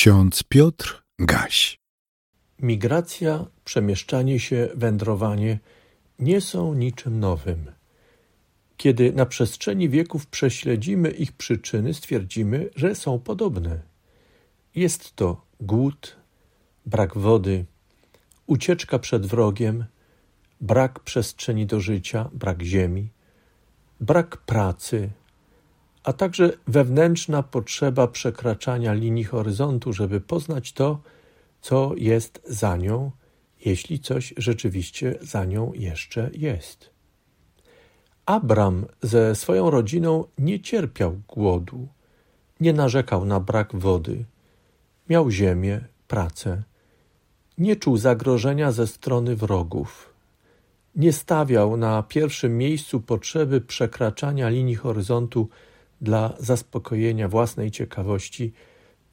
Ksiądz Piotr Gaś. Migracja, przemieszczanie się, wędrowanie nie są niczym nowym. Kiedy na przestrzeni wieków prześledzimy ich przyczyny, stwierdzimy, że są podobne. Jest to głód, brak wody, ucieczka przed wrogiem, brak przestrzeni do życia, brak ziemi, brak pracy, a także wewnętrzna potrzeba przekraczania linii horyzontu, żeby poznać to, co jest za nią, jeśli coś rzeczywiście za nią jeszcze jest. Abraham ze swoją rodziną nie cierpiał głodu, nie narzekał na brak wody, miał ziemię, pracę, nie czuł zagrożenia ze strony wrogów, nie stawiał na pierwszym miejscu potrzeby przekraczania linii horyzontu dla zaspokojenia własnej ciekawości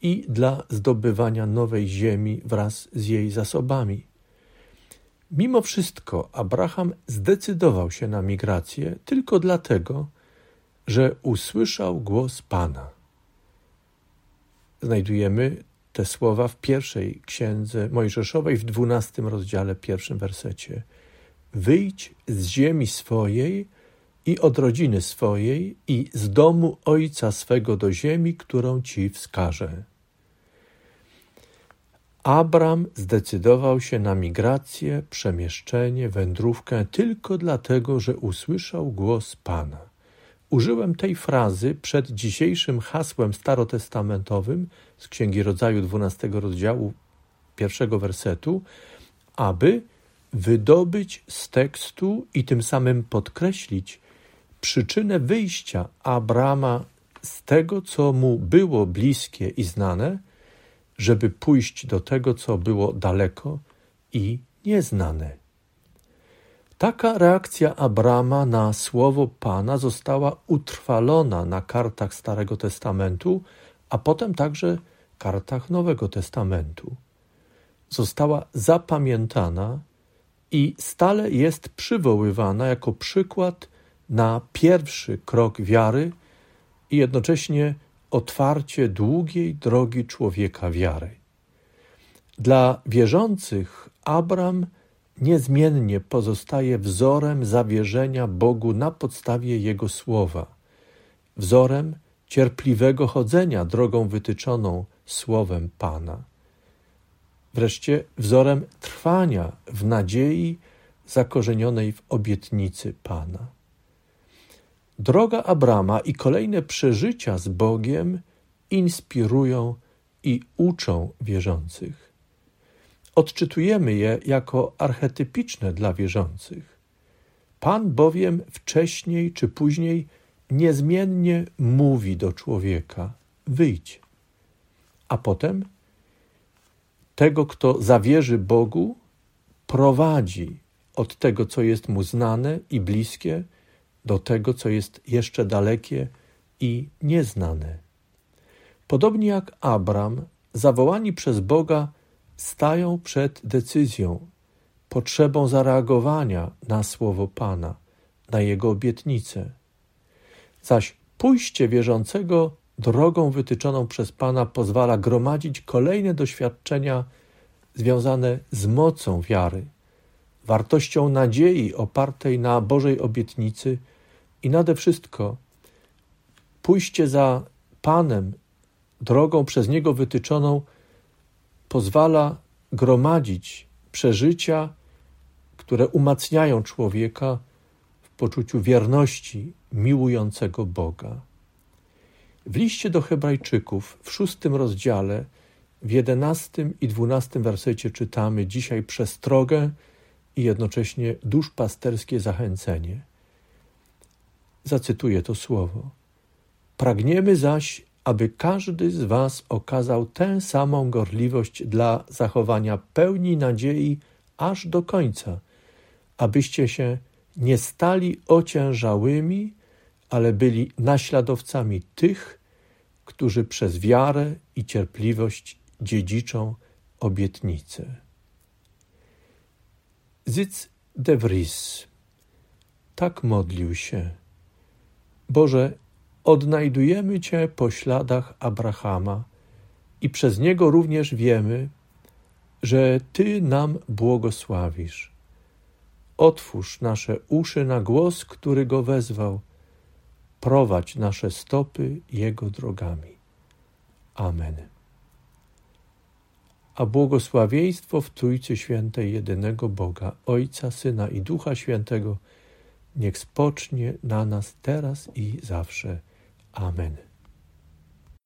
i dla zdobywania nowej ziemi wraz z jej zasobami. Mimo wszystko Abraham zdecydował się na migrację tylko dlatego, że usłyszał głos Pana. Znajdujemy te słowa w pierwszej Księdze Mojżeszowej w 12 rozdziale, pierwszym wersecie. Wyjdź z ziemi swojej i od rodziny swojej i z domu ojca swego do ziemi, którą ci wskażę. Abram zdecydował się na migrację, przemieszczenie, wędrówkę tylko dlatego, że usłyszał głos Pana. Użyłem tej frazy przed dzisiejszym hasłem starotestamentowym z Księgi Rodzaju 12 rozdziału pierwszego wersetu, aby wydobyć z tekstu i tym samym podkreślić przyczynę wyjścia Abrama z tego, co mu było bliskie i znane, żeby pójść do tego, co było daleko i nieznane. Taka reakcja Abrama na słowo Pana została utrwalona na kartach Starego Testamentu, a potem także kartach Nowego Testamentu. Została zapamiętana i stale jest przywoływana jako przykład na pierwszy krok wiary i jednocześnie otwarcie długiej drogi człowieka wiary. Dla wierzących Abram niezmiennie pozostaje wzorem zawierzenia Bogu na podstawie Jego słowa, wzorem cierpliwego chodzenia drogą wytyczoną słowem Pana, wreszcie wzorem trwania w nadziei zakorzenionej w obietnicy Pana. Droga Abrama i kolejne przeżycia z Bogiem inspirują i uczą wierzących. Odczytujemy je jako archetypiczne dla wierzących. Pan bowiem wcześniej czy później niezmiennie mówi do człowieka: wyjdź. A potem tego, kto zawierzy Bogu, prowadzi od tego, co jest mu znane i bliskie, do tego, co jest jeszcze dalekie i nieznane. Podobnie jak Abram, zawołani przez Boga stają przed decyzją, potrzebą zareagowania na słowo Pana, na Jego obietnicę. Zaś pójście wierzącego drogą wytyczoną przez Pana pozwala gromadzić kolejne doświadczenia związane z mocą wiary, wartością nadziei opartej na Bożej obietnicy i nade wszystko pójście za Panem, drogą przez Niego wytyczoną, pozwala gromadzić przeżycia, które umacniają człowieka w poczuciu wierności miłującego Boga. W liście do Hebrajczyków w 6 rozdziale, w 11 i 12 wersecie czytamy dzisiaj przestrogę i jednocześnie duszpasterskie zachęcenie. Zacytuję to słowo. Pragniemy zaś, aby każdy z was okazał tę samą gorliwość dla zachowania pełni nadziei aż do końca, abyście się nie stali ociężałymi, ale byli naśladowcami tych, którzy przez wiarę i cierpliwość dziedziczą obietnicę. Zydz de Vries tak modlił się. Boże, odnajdujemy Cię po śladach Abrahama, i przez niego również wiemy, że Ty nam błogosławisz. Otwórz nasze uszy na głos, który Go wezwał. Prowadź nasze stopy Jego drogami. Amen. A błogosławieństwo w Trójcy Świętej jedynego Boga, Ojca, Syna i Ducha Świętego niech spocznie na nas teraz i zawsze. Amen.